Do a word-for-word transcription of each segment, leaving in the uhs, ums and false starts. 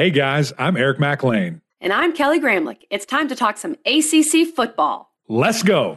Hey guys, I'm Eric McLean. And I'm Kelly Gramlich. It's time to talk some A C C football. Let's go.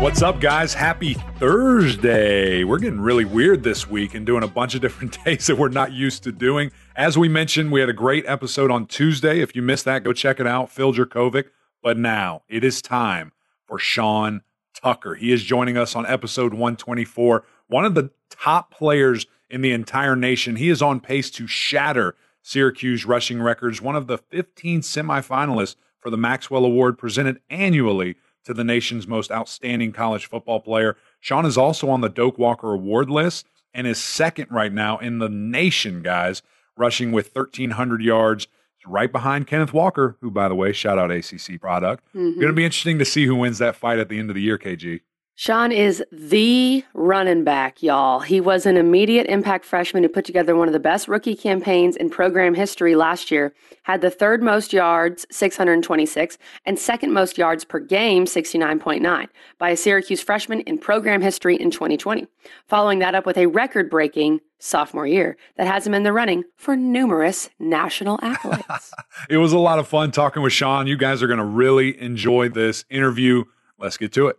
What's up, guys? Happy Thursday. We're getting really weird this week and doing a bunch of different days that we're not used to doing. As we mentioned, we had a great episode on Tuesday. If you missed that, go check it out. Phil Jerkovic. But now it is time for Sean Tucker. He is joining us on episode one twenty-four. One of the top players in the entire nation. He is on pace to shatter Syracuse rushing records. One of the fifteen semifinalists for the Maxwell Award presented annually to the nation's most outstanding college football player. Sean is also on the Doak Walker Award list and is second right now in the nation, guys, rushing with thirteen hundred yards. He's right behind Kenneth Walker, who, by the way, shout out A C C product. Mm-hmm. Going to be interesting to see who wins that fight at the end of the year, K G. Sean is the running back, y'all. He was an immediate impact freshman who put together one of the best rookie campaigns in program history last year, had the third most yards, six hundred twenty-six, and second most yards per game, sixty-nine point nine, by a Syracuse freshman in program history in twenty twenty, following that up with a record-breaking sophomore year that has him in the running for numerous national accolades. It was a lot of fun talking with Sean. You guys are going to really enjoy this interview. Let's get to it.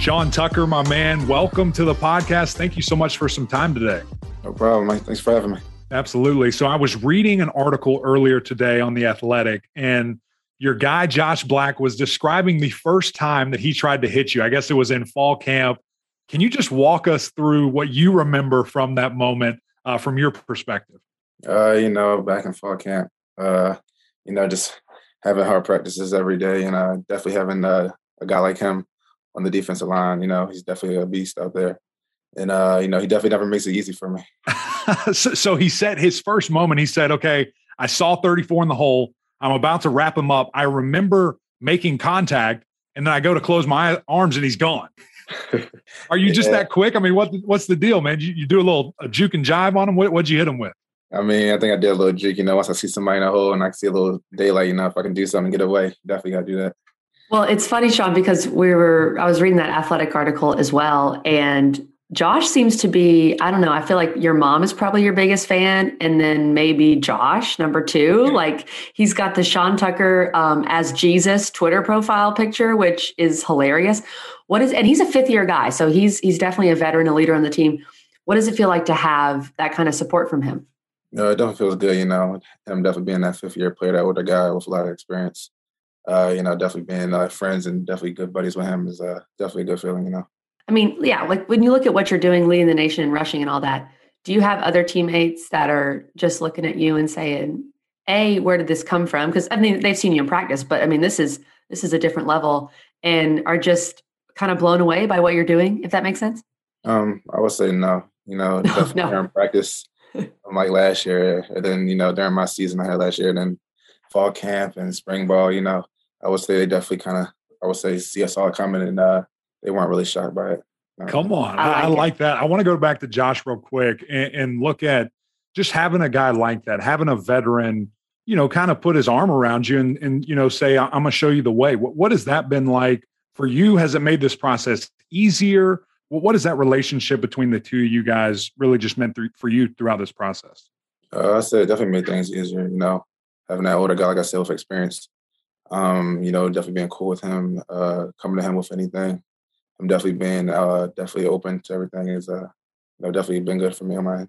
Sean Tucker, my man, welcome to the podcast. Thank you so much for some time today. No problem, mate. Thanks for having me. Absolutely. So I was reading an article earlier today on The Athletic, and your guy, Josh Black, was describing the first time that he tried to hit you. I guess it was in fall camp. Can you just walk us through what you remember from that moment uh, from your perspective? Uh, you know, back in fall camp, uh, you know, just having hard practices every day, and uh, definitely having uh, a guy like him on the defensive line, you know, he's definitely a beast out there. And, uh, you know, he definitely never makes it easy for me. so, so he said his first moment, he said, okay, I saw thirty-four in the hole. I'm about to wrap him up. I remember making contact, and then I go to close my arms, and he's gone. Are you just yeah. that quick? I mean, what what's the deal, man? You, you do a little a juke and jive on him? What, what'd you hit him with? I mean, I think I did a little juke. You know, once I see somebody in a hole and I see a little daylight, you know, if I can do something, get away, definitely got to do that. Well, it's funny, Sean, because we were, I was reading that Athletic article as well. And Josh seems to be, I don't know, I feel like your mom is probably your biggest fan. And then maybe Josh, number two, like he's got the Sean Tucker um, as Jesus Twitter profile picture, which is hilarious. What is, and he's a fifth year guy. So he's, he's definitely a veteran, a leader on the team. What does it feel like to have that kind of support from him? No, it definitely feels good. You know, him definitely being that fifth year player, that older guy with a lot of experience. Uh, you know, definitely being uh, friends and definitely good buddies with him is uh, definitely a good feeling, you know. I mean, yeah, like when you look at what you're doing, leading the nation and rushing and all that, do you have other teammates that are just looking at you and saying, A, where did this come from? Because I mean, they've seen you in practice, but I mean, this is this is a different level and are just kind of blown away by what you're doing, if that makes sense? Um, I would say no. You know, no, definitely no. During practice, like last year, and then, you know, during my season I had last year, and then fall camp and spring ball, you know, I would say they definitely kind of, I would say, see us all coming, and uh, they weren't really shocked by it. No. Come on. I like, I like that. I want to go back to Josh real quick and, and look at just having a guy like that, having a veteran, you know, kind of put his arm around you and, and you know, say, I'm going to show you the way. What, what has that been like for you? Has it made this process easier? What, what has that relationship between the two of you guys really just meant through, for you throughout this process? Uh, I said it definitely made things easier, you know, having that older guy, like I said, with experience. Um, you know, definitely being cool with him, uh, coming to him with anything. I'm definitely being uh, definitely open to everything. Is uh, you know, definitely been good for me on my end.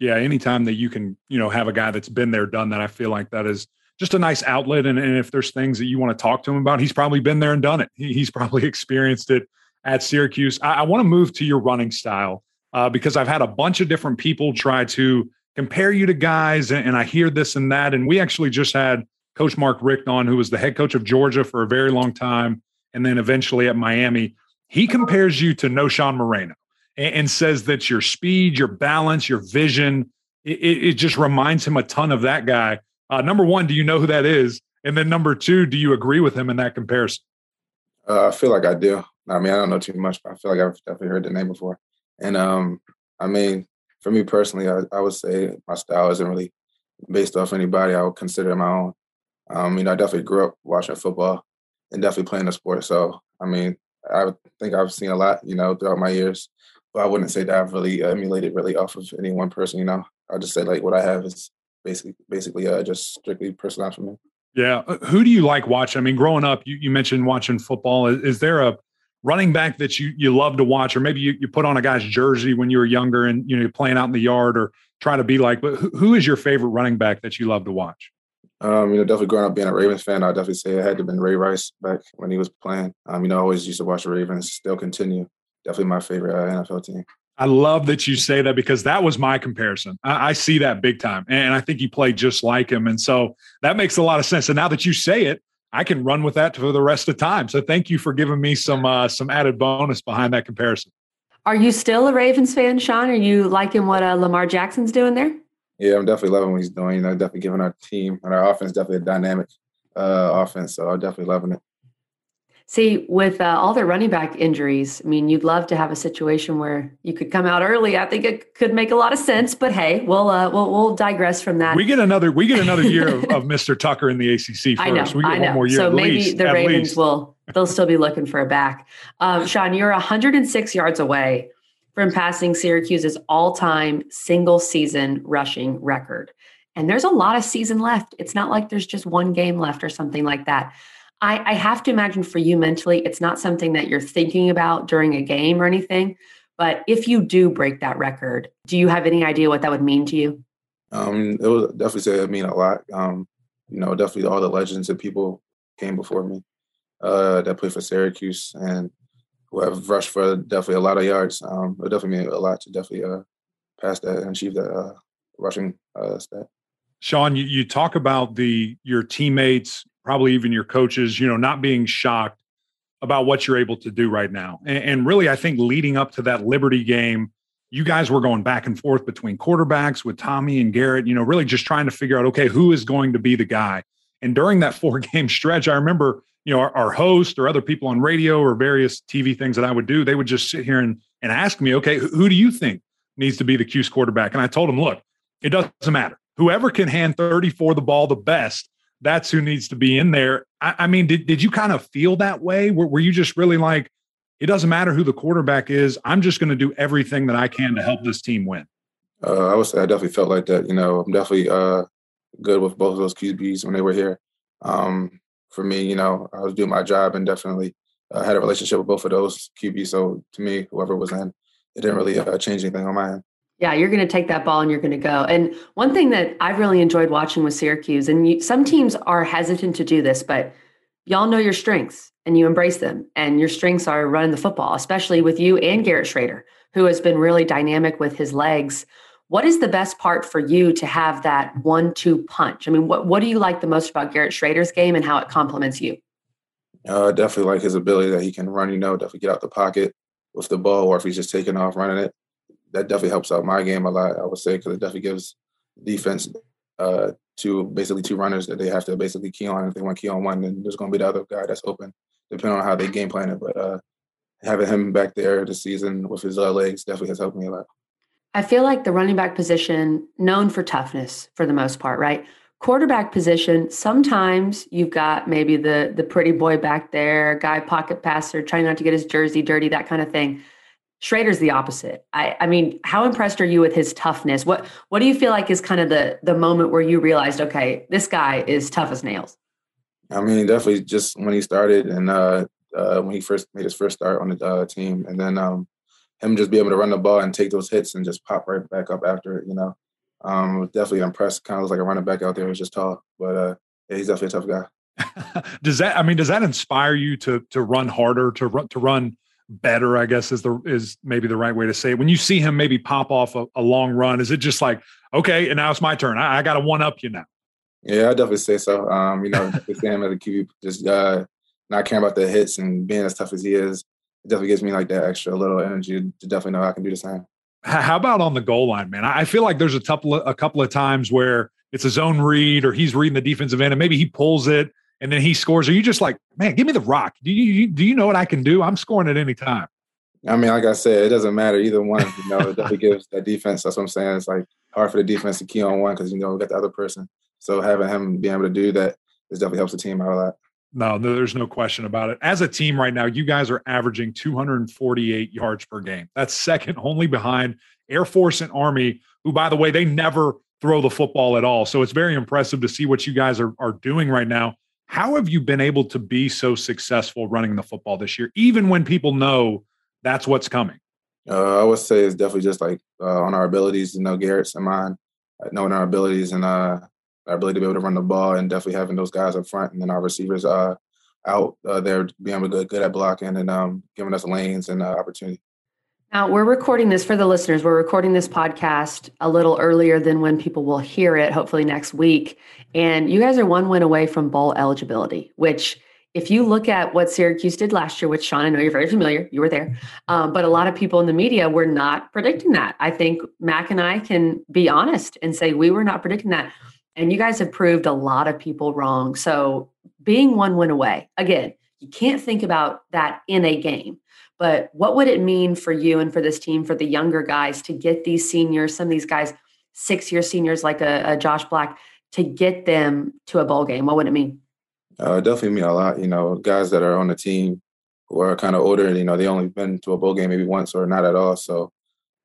Yeah, anytime that you can, you know, have a guy that's been there, done that, I feel like that is just a nice outlet. And, and if there's things that you want to talk to him about, he's probably been there and done it. He, he's probably experienced it at Syracuse. I, I want to move to your running style uh, because I've had a bunch of different people try to compare you to guys, and, and I hear this and that. And we actually just had Coach Mark Richt on, who was the head coach of Georgia for a very long time, and then eventually at Miami. He compares you to Nnamdi Moreno and, and says that your speed, your balance, your vision, it, it just reminds him a ton of that guy. Uh, number one, do you know who that is? And then number two, do you agree with him in that comparison? Uh, I feel like I do. I mean, I don't know too much, but I feel like I've definitely heard the name before. And, um, I mean, for me personally, I, I would say my style isn't really based off anybody. I would consider it my own. Um, you know, I definitely grew up watching football and definitely playing the sport. So, I mean, I think I've seen a lot, you know, throughout my years. But I wouldn't say that I've really emulated really off of any one person, you know. I'll just say, like, what I have is basically basically uh, just strictly personal for me. Yeah. Who do you like watching? I mean, growing up, you, you mentioned watching football. Is, is there a running back that you, you love to watch, or maybe you, you put on a guy's jersey when you were younger and, you know, you're playing out in the yard or trying to be like, but who, who is your favorite running back that you love to watch? Um, you know, definitely growing up being a Ravens fan, I would definitely say it had to have been Ray Rice back when he was playing. Um, you know, I always used to watch the Ravens, still continue. Definitely my favorite uh, N F L team. I love that you say that because that was my comparison. I, I see that big time, and I think he played just like him. And so that makes a lot of sense. And now that you say it, I can run with that for the rest of time. So thank you for giving me some uh, some added bonus behind that comparison. Are you still a Ravens fan, Sean? Are you liking what uh, Lamar Jackson's doing there? Yeah, I'm definitely loving what he's doing. You know, definitely giving our team and our offense definitely a dynamic uh, offense. So I'm definitely loving it. See, with uh, all their running back injuries, I mean, you'd love to have a situation where you could come out early. I think it could make a lot of sense, but hey, we'll uh, we'll, we'll digress from that. We get another we get another year of, of Mister Tucker in the A C C first. I know, we get I know. One more year so at maybe least, the Ravens least. will they'll still be looking for a back. Um, Sean, you're one hundred six yards away from passing Syracuse's all-time single-season rushing record, and there's a lot of season left. It's not like there's just one game left or something like that. I have to imagine for you mentally, it's not something that you're thinking about during a game or anything. But if you do break that record, do you have any idea what that would mean to you? Um, it would definitely say it mean a lot. Um, you know, definitely all the legends and people came before me uh, that played for Syracuse and who have rushed for definitely a lot of yards. Um, it would definitely mean a lot to definitely uh, pass that and achieve that uh, rushing uh, stat. Sean, you, you talk about the your teammates, probably even your coaches, you know, not being shocked about what you're able to do right now. And, and really, I think leading up to that Liberty game, you guys were going back and forth between quarterbacks with Tommy and Garrett, you know, really just trying to figure out, okay, who is going to be the guy? And during that four-game stretch, I remember, you know, our, our host or other people on radio or various T V things that I would do, they would just sit here and, and ask me, okay, who, who do you think needs to be the Cuse quarterback? And I told them, look, it doesn't matter. Whoever can hand thirty-four the ball the best, that's who needs to be in there. I, I mean, did did you kind of feel that way? Were, were you just really like, it doesn't matter who the quarterback is, I'm just going to do everything that I can to help this team win? Uh, I would say I definitely felt like that. You know, I'm definitely uh, good with both of those Q Bs when they were here. Um, for me, you know, I was doing my job and definitely uh, had a relationship with both of those Q Bs. So to me, whoever was in, it didn't really uh, change anything on my end. Yeah, you're going to take that ball and you're going to go. And one thing that I've really enjoyed watching with Syracuse, and you, some teams are hesitant to do this, but y'all know your strengths and you embrace them. And your strengths are running the football, especially with you and Garrett Schrader, who has been really dynamic with his legs. What is the best part for you to have that one two punch? I mean, what, what do you like the most about Garrett Schrader's game and how it complements you? Uh, definitely like his ability that he can run, you know, definitely get out the pocket with the ball, or if he's just taking off running it. That definitely helps out my game a lot, I would say, because it definitely gives defense uh, to basically two runners that they have to basically key on. If they want to key on one, then there's going to be the other guy that's open, depending on how they game plan it. But uh, having him back there this season with his uh, legs definitely has helped me a lot. I feel like the running back position, known for toughness for the most part, right? Quarterback position, sometimes you've got maybe the the pretty boy back there, guy pocket passer, trying not to get his jersey dirty, that kind of thing. Schrader's the opposite. I, I mean, how impressed are you with his toughness? What What do you feel like is kind of the the moment where you realized, okay, this guy is tough as nails? I mean, definitely just when he started and uh, uh, when he first made his first start on the uh, team, and then um, him just be able to run the ball and take those hits and just pop right back up after it. You know, um, was definitely impressed. Kind of looks like a running back out there who's just tall, but uh, yeah, he's definitely a tough guy. Does that? I mean, does that inspire you to to run harder, to run to run? better, I guess, is the is maybe the right way to say it. When you see him maybe pop off a, a long run, is it just like, okay, and now it's my turn. I, I got to one-up you now. Yeah, I definitely say so. Um, you know, seeing him as a Q B, just uh, not caring about the hits and being as tough as he is, it definitely gives me like that extra little energy to definitely know I can do the same. How about on the goal line, man? I feel like there's a couple of, a couple of times where it's a zone read or he's reading the defensive end and maybe he pulls it, and then he scores. Are you just like, man, give me the rock? Do you do you know what I can do? I'm scoring at any time. I mean, like I said, it doesn't matter either one. You know, it definitely gives that defense. That's what I'm saying. It's like hard for the defense to key on one because, you know, we got the other person. So having him be able to do that, it definitely helps the team out a lot. No, there's no question about it. As a team right now, you guys are averaging two hundred forty-eight yards per game. That's second only behind Air Force and Army, who, by the way, they never throw the football at all. So it's very impressive to see what you guys are, are doing right now. How have you been able to be so successful running the football this year, even when people know that's what's coming? Uh, I would say it's definitely just like uh, on our abilities, you know, Garrett's and mine, knowing our abilities and uh, our ability to be able to run the ball, and definitely having those guys up front and then our receivers uh, out uh, there being good, good at blocking and um, giving us lanes and uh, opportunity. Now, we're recording this for the listeners. We're recording this podcast a little earlier than when people will hear it, hopefully next week. And you guys are one win away from bowl eligibility, which if you look at what Syracuse did last year, which, Sean, I know you're very familiar, you were there, um, but a lot of people in the media were not predicting that. I think Mac and I can be honest and say we were not predicting that. And you guys have proved a lot of people wrong. So being one win away, again, you can't think about that in a game. But what would it mean for you and for this team, for the younger guys, to get these seniors, some of these guys, six-year seniors like a, a Josh Black, to get them to a bowl game? What would it mean? Uh, definitely mean a lot. You know, guys that are on the team who are kind of older, you know, they only been to a bowl game maybe once or not at all. So,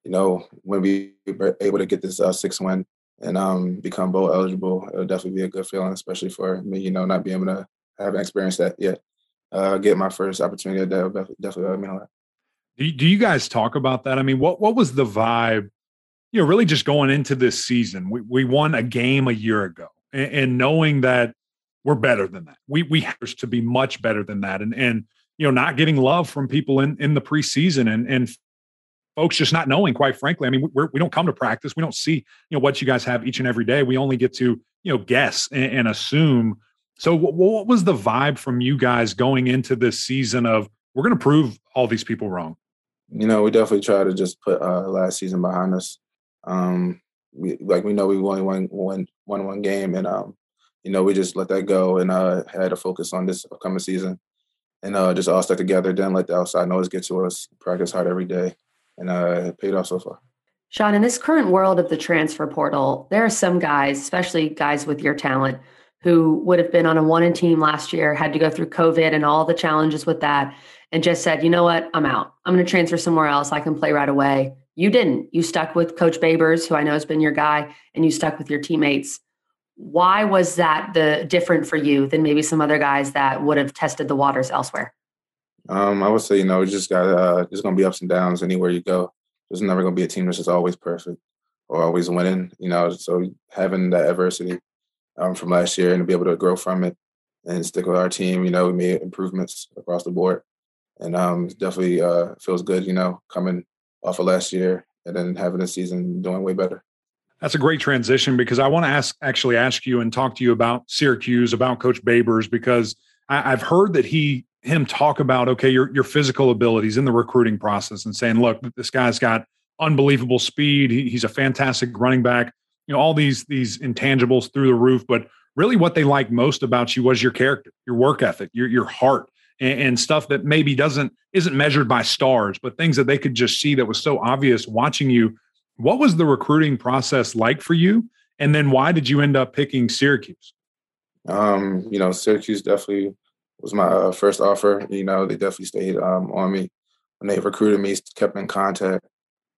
you know, when we were able to get this uh, six win and um, become bowl eligible, it'll definitely be a good feeling, especially for me, you know, not being able to have experienced that yet. Uh, get my first opportunity. That would definitely mean a lot. Do you, do you guys talk about that? I mean, what what was the vibe, you know, really just going into this season? We we won a game a year ago, and, and knowing that we're better than that. We we have to be much better than that. And and you know, not getting love from people in, in the preseason, and and folks just not knowing. Quite frankly, I mean, we're, we don't come to practice. We don't see you know what you guys have each and every day. We only get to you know guess and, and assume. So what was the vibe from you guys going into this season of we're going to prove all these people wrong? You know, we definitely try to just put uh, last season behind us. Um, we, like we know we only won one, won one game, and um, you know we just let that go and uh, had to focus on this upcoming season and uh, just all stuck together. Didn't let the outside noise get to us. Practice hard every day, and uh, it paid off so far. Sean, in this current world of the transfer portal, there are some guys, especially guys with your talent, who would have been on a one-and team last year, had to go through COVID and all the challenges with that, and just said, you know what, I'm out. I'm going to transfer somewhere else. I can play right away. You didn't. You stuck with Coach Babers, who I know has been your guy, and you stuck with your teammates. Why was that the different for you than maybe some other guys that would have tested the waters elsewhere? Um, I would say, you know, you just got uh, there's going to be ups and downs anywhere you go. There's never going to be a team that's just always perfect or always winning, you know, so having that adversity Um, from last year and to be able to grow from it and stick with our team. You know, we made improvements across the board, and um, definitely uh, feels good, you know, coming off of last year and then having a season doing way better. That's a great transition, because I want to ask, actually ask you and talk to you about Syracuse, about Coach Babers, because I, I've heard that he, him talk about, okay, your, your physical abilities in the recruiting process and saying, look, this guy's got unbelievable speed. He, he's a fantastic running back. You know, all these these intangibles through the roof, but really what they liked most about you was your character, your work ethic, your your heart, and, and stuff that maybe doesn't isn't measured by stars, but things that they could just see that was so obvious watching you. What was the recruiting process like for you? And then why did you end up picking Syracuse? Um, you know, Syracuse definitely was my uh, first offer. You know, they definitely stayed um, on me when they recruited me, kept in contact.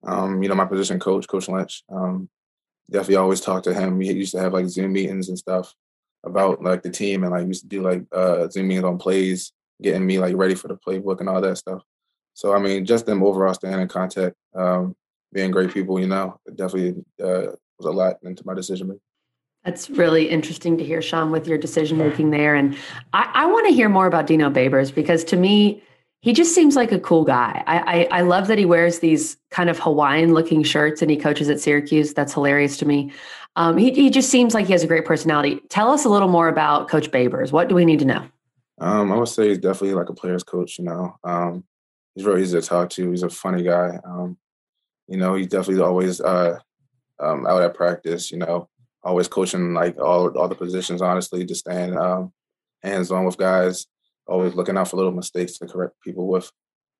Um, you know, my position coach, Coach Lynch, um, definitely always talk to him. We used to have like Zoom meetings and stuff about like the team, and like used to do like uh, Zoom meetings on plays, getting me like ready for the playbook and all that stuff. So, I mean, just them overall staying in contact, um, being great people, you know, it definitely uh, was a lot into my decision-making. That's really interesting to hear, Sean, with your decision-making there. And I, I want to hear more about Dino Babers, because to me, he just seems like a cool guy. I, I I love that he wears these kind of Hawaiian-looking shirts and he coaches at Syracuse. That's hilarious to me. Um, he he just seems like he has a great personality. Tell us a little more about Coach Babers. What do we need to know? Um, I would say he's definitely like a player's coach, you know. Um, he's really easy to talk to. He's a funny guy. Um, you know, he's definitely always uh, um, out at practice, you know, always coaching like all, all the positions, honestly, just staying um, hands-on with guys. Always looking out for little mistakes to correct people with.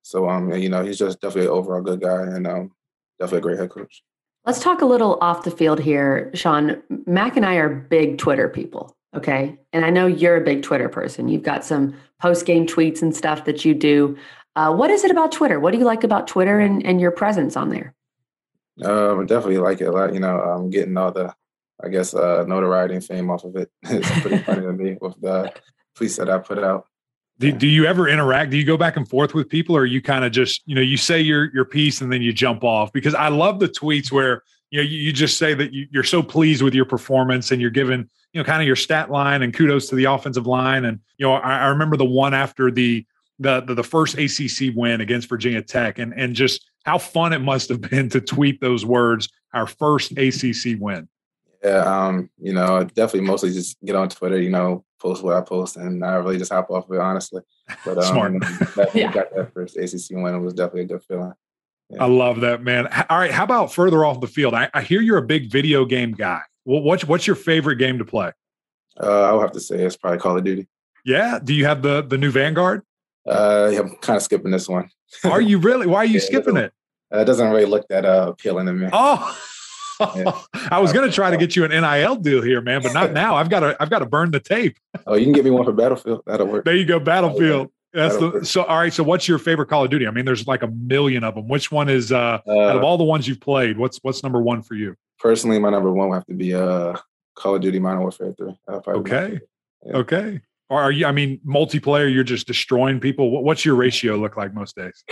So, um, and, you know, he's just definitely an overall good guy and um, definitely a great head coach. Let's talk a little off the field here, Sean. Mac and I are big Twitter people, okay? And I know you're a big Twitter person. You've got some post-game tweets and stuff that you do. Uh, what is it about Twitter? What do you like about Twitter and, and your presence on there? Um, I definitely like it a lot. You know, I'm getting all the, I guess, uh, notoriety and fame off of it. It's pretty funny to me with the tweets that I put out. Do, do you ever interact? Do you go back and forth with people, or are you kind of just, you know, you say your your piece and then you jump off? Because I love the tweets where, you know, you, you just say that you, you're so pleased with your performance and you're giving, you know, kind of your stat line and kudos to the offensive line. And, you know, I, I remember the one after the, the the the first A C C win against Virginia Tech, and and just how fun it must have been to tweet those words, our first A C C win. Yeah, um, you know, definitely mostly just get on Twitter, you know, post what I post, and I really just hop off of it, honestly. But um, Smart. yeah. Got that first A C C win. It was definitely a good feeling. Yeah. I love that, man. All right, how about further off the field? I, I hear you're a big video game guy. Well, what's, what's your favorite game to play? Uh, I would have to say it's probably Call of Duty. Yeah? Do you have the, the new Vanguard? Uh, yeah, I'm kind of skipping this one. Are you really? Why are you yeah, skipping it? It doesn't really look that uh, appealing to me. Oh, Yeah. I was going to try to get you an N I L deal here, man, but not now. I've got to, I've got to burn the tape. Oh, you can get me one for Battlefield. That'll work. There you go. Battlefield. That's Battlefield. The, so, all right. So what's your favorite Call of Duty? I mean, there's like a million of them. Which one is, uh, uh, out of all the ones you've played, what's, what's number one for you? Personally, my number one would have to be uh Call of Duty: Modern Warfare Three. Okay. Yeah. Okay. Or are you, I mean, multiplayer, you're just destroying people. What, what's your ratio look like most days?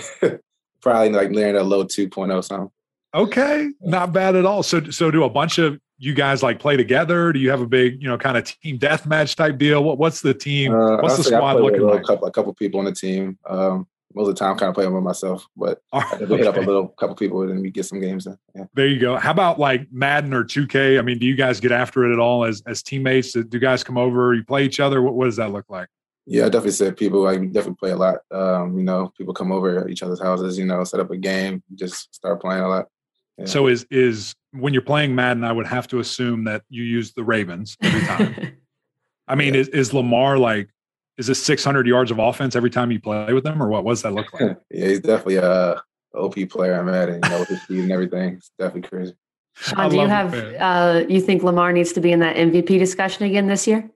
Probably like nearing a low two point oh something. Okay, not bad at all. So, so do a bunch of you guys like play together? Do you have a big, you know, kind of team deathmatch type deal? What, what's the team? Uh, what's the squad looking like? A couple, a couple people on the team. Um, most of the time, I'm kind of playing by myself, but right, I okay. hit up a little couple people and we get some games in. Yeah. There you go. How about like Madden or two K? I mean, do you guys get after it at all as as teammates? Do you guys come over? You play each other? What, what does that look like? Yeah, I definitely said people, like, we definitely play a lot. Um, you know, people come over at each other's houses, you know, set up a game, just start playing a lot. Yeah. So is is when you're playing Madden, I would have to assume that you use the Ravens every time. I mean, yeah. is, is Lamar like, is this six hundred yards of offense every time you play with them, or what? What does that look like? Yeah, he's definitely a O P player in Madden, you know, with his speed and everything. It's definitely crazy. Uh, do you have, uh, you think Lamar needs to be in that M V P discussion again this year?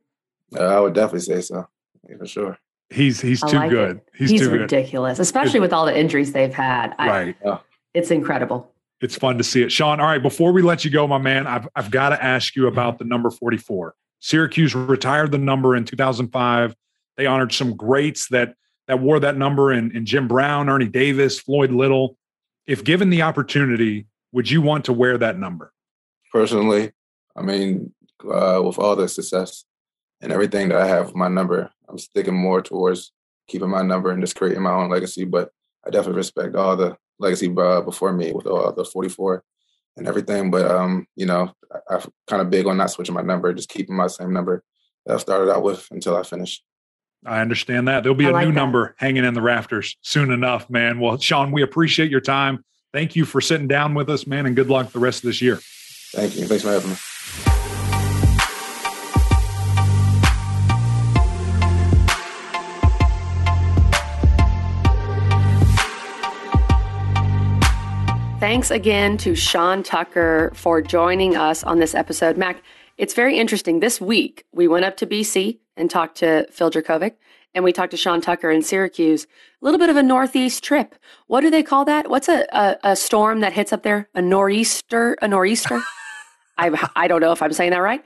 Uh, I would definitely say so. Yeah, for sure. He's he's too like good. It. He's, he's too ridiculous, good. Especially it's, with all the injuries they've had. I, right. Oh. It's incredible. It's fun to see it. Sean, all right, before we let you go, my man, I've I've got to ask you about the number forty-four. Syracuse retired the number in two thousand five. They honored some greats that that wore that number in, in Jim Brown, Ernie Davis, Floyd Little. If given the opportunity, would you want to wear that number? Personally, I mean, uh, with all the success and everything that I have with my number, I'm sticking more towards keeping my number and just creating my own legacy. But I definitely respect all the legacy before me with all the forty-four and everything. But, um, you know, I, I'm kind of big on not switching my number, just keeping my same number that I started out with until I finish. I understand that. There'll be I a like new that. number hanging in the rafters soon enough, man. Well, Sean, we appreciate your time. Thank you for sitting down with us, man, and good luck the rest of this year. Thank you. Thanks for having me. Thanks again to Sean Tucker for joining us on this episode. Mac, it's very interesting. This week, we went up to B C and talked to Phil Jerkovic, and we talked to Sean Tucker in Syracuse. A little bit of a northeast trip. What do they call that? What's a, a, a storm that hits up there? A nor'easter? A nor'easter? I, I don't know if I'm saying that right,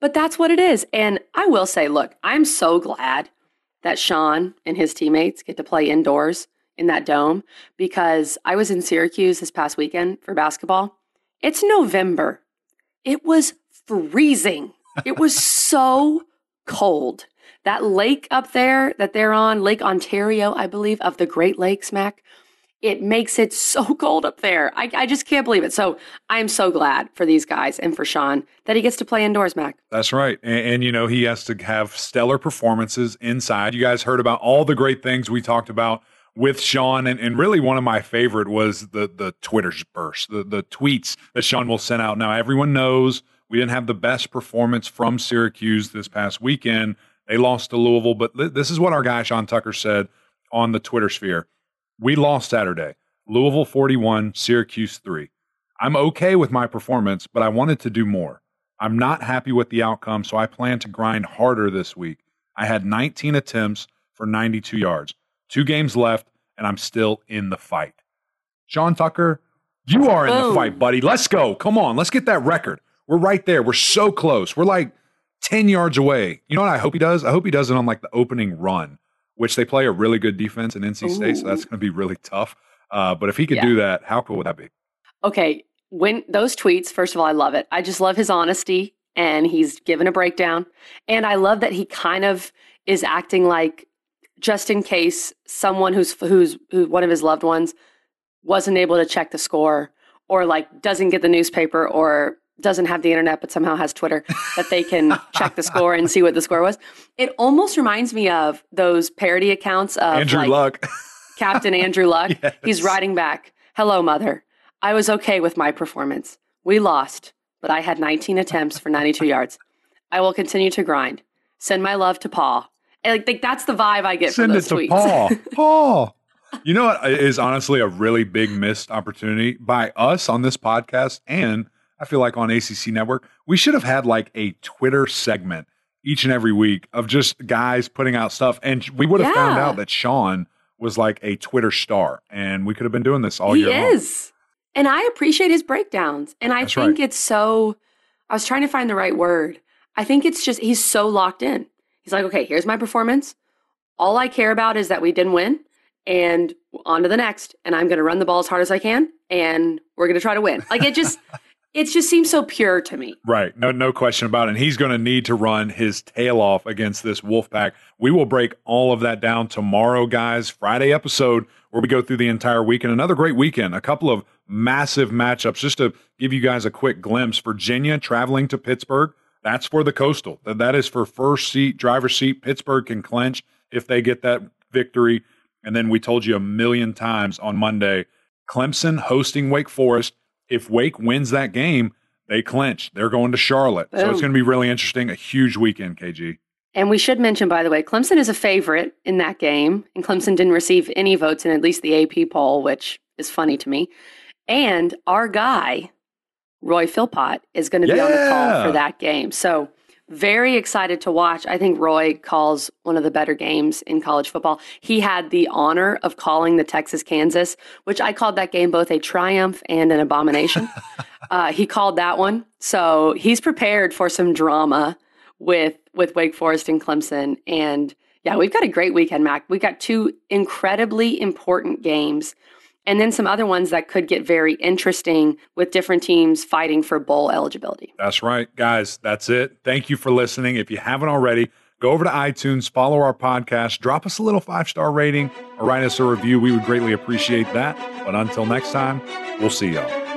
but that's what it is. And I will say, look, I'm so glad that Sean and his teammates get to play indoors in that dome, because I was in Syracuse this past weekend for basketball. It's November. It was freezing. It was so cold. That lake up there that they're on, Lake Ontario, I believe, of the Great Lakes, Mac, it makes it so cold up there. I, I just can't believe it. So I'm so glad for these guys and for Sean that he gets to play indoors, Mac. That's right. And, and, you know, he has to have stellar performances inside. You guys heard about all the great things we talked about with Sean, and, and really one of my favorite was the the Twitter burst, the, the tweets that Sean will send out. Now, everyone knows we didn't have the best performance from Syracuse this past weekend. They lost to Louisville, but th- this is what our guy Sean Tucker said on the Twitter sphere. We lost Saturday. Louisville forty-one, Syracuse three. I'm okay with my performance, but I wanted to do more. I'm not happy with the outcome, so I plan to grind harder this week. I had nineteen attempts for ninety-two yards. Two games left, and I'm still in the fight. Sean Tucker, you are in the fight, buddy. Let's go. Come on. Let's get that record. We're right there. We're so close. We're like ten yards away. You know what I hope he does? I hope he does it on like the opening run, which they play a really good defense in N C State, Ooh. So that's going to be really tough. Uh, but if he could yeah. do that, how cool would that be? Okay. When those tweets, first of all, I love it. I just love his honesty, and he's given a breakdown. And I love that he kind of is acting like, just in case someone who's who's who, one of his loved ones wasn't able to check the score, or like doesn't get the newspaper, or doesn't have the internet but somehow has Twitter, that they can check the score and see what the score was. It almost reminds me of those parody accounts of Andrew like, Luck, Captain Andrew Luck. Yes. He's writing back, "Hello, mother. I was okay with my performance. We lost, but I had nineteen attempts for ninety-two yards. I will continue to grind. Send my love to Paul." And like that's the vibe I get Send from those tweets. Send it to Paul. Paul. You know what is honestly a really big missed opportunity by us on this podcast, and I feel like on A C C Network, we should have had like a Twitter segment each and every week of just guys putting out stuff. And we would have yeah. found out that Sean was like a Twitter star, and we could have been doing this all he year long. He is. And I appreciate his breakdowns. And I That's think right. it's so, I was trying to find the right word. I think it's just, he's so locked in. He's like, okay, here's my performance. All I care about is that we didn't win, and on to the next. And I'm going to run the ball as hard as I can, and we're going to try to win. Like it just... It just seems so pure to me. Right. No, no question about it. And he's going to need to run his tail off against this Wolfpack. We will break all of that down tomorrow, guys. Friday episode where we go through the entire weekend. Another great weekend. A couple of massive matchups. Just to give you guys a quick glimpse, Virginia traveling to Pittsburgh. That's for the Coastal. That is for first seat, driver's seat. Pittsburgh can clinch if they get that victory. And then we told you a million times on Monday, Clemson hosting Wake Forest. If Wake wins that game, they clinch. They're going to Charlotte. Boom. So it's going to be really interesting. A huge weekend, K G. And we should mention, by the way, Clemson is a favorite in that game. And Clemson didn't receive any votes in at least the A P poll, which is funny to me. And our guy, Roy Philpott, is going to be yeah. on the call for that game. So very excited to watch. I think Roy calls one of the better games in college football. He had the honor of calling the Texas-Kansas, which I called that game both a triumph and an abomination. uh, he called that one. So he's prepared for some drama with, with Wake Forest and Clemson. And yeah, we've got a great weekend, Mac. We've got two incredibly important games, and then some other ones that could get very interesting with different teams fighting for bowl eligibility. That's right, guys. That's it. Thank you for listening. If you haven't already, go over to iTunes, follow our podcast, drop us a little five-star rating, or write us a review. We would greatly appreciate that. But until next time, we'll see y'all.